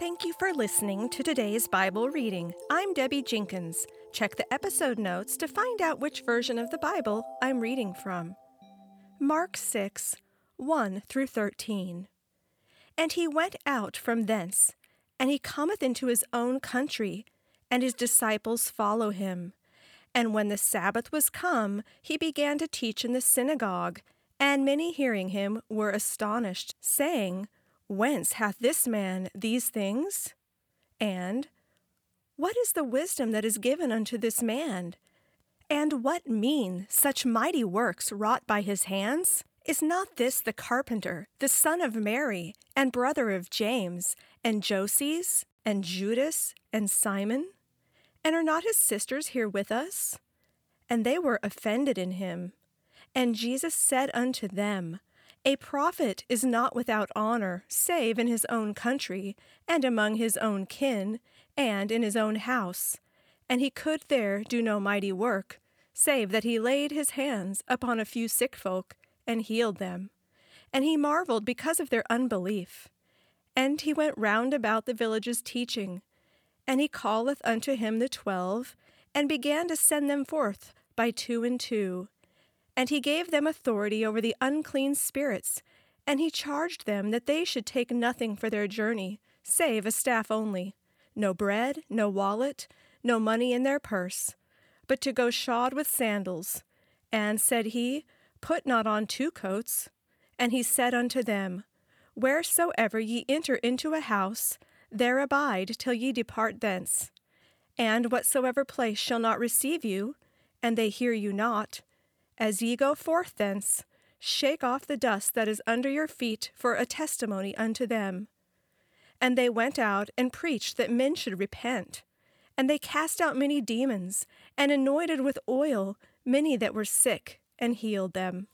Thank you for listening to today's Bible reading. I'm Debbie Jenkins. Check the episode notes to find out which version of the Bible I'm reading from. Mark 6, 1 through 13. And he went out from thence, and he cometh into his own country, and his disciples follow him. And when the Sabbath was come, he began to teach in the synagogue, and many hearing him were astonished, saying, Whence hath this man these things? And, What is the wisdom that is given unto this man? And what mean such mighty works wrought by his hands? Is not this the carpenter, the son of Mary, and brother of James, and Joses, and Judas, and Simon? And are not his sisters here with us? And they were offended in him. And Jesus said unto them, A prophet is not without honor, save in his own country, and among his own kin, and in his own house. And he could there do no mighty work, save that he laid his hands upon a few sick folk, and healed them. And he marveled because of their unbelief. And he went round about the villages teaching. And he calleth unto him the 12, and began to send them forth by 2 and 2. And he gave them authority over the unclean spirits, and he charged them that they should take nothing for their journey, save a staff only, no bread, no wallet, no money in their purse, but to go shod with sandals. And said he, Put not on 2 coats. And he said unto them, Wheresoever ye enter into a house, there abide till ye depart thence. And whatsoever place shall not receive you, and they hear you not, as ye go forth thence, shake off the dust that is under your feet for a testimony unto them. And they went out and preached that men should repent. And they cast out many demons, and anointed with oil many that were sick, and healed them.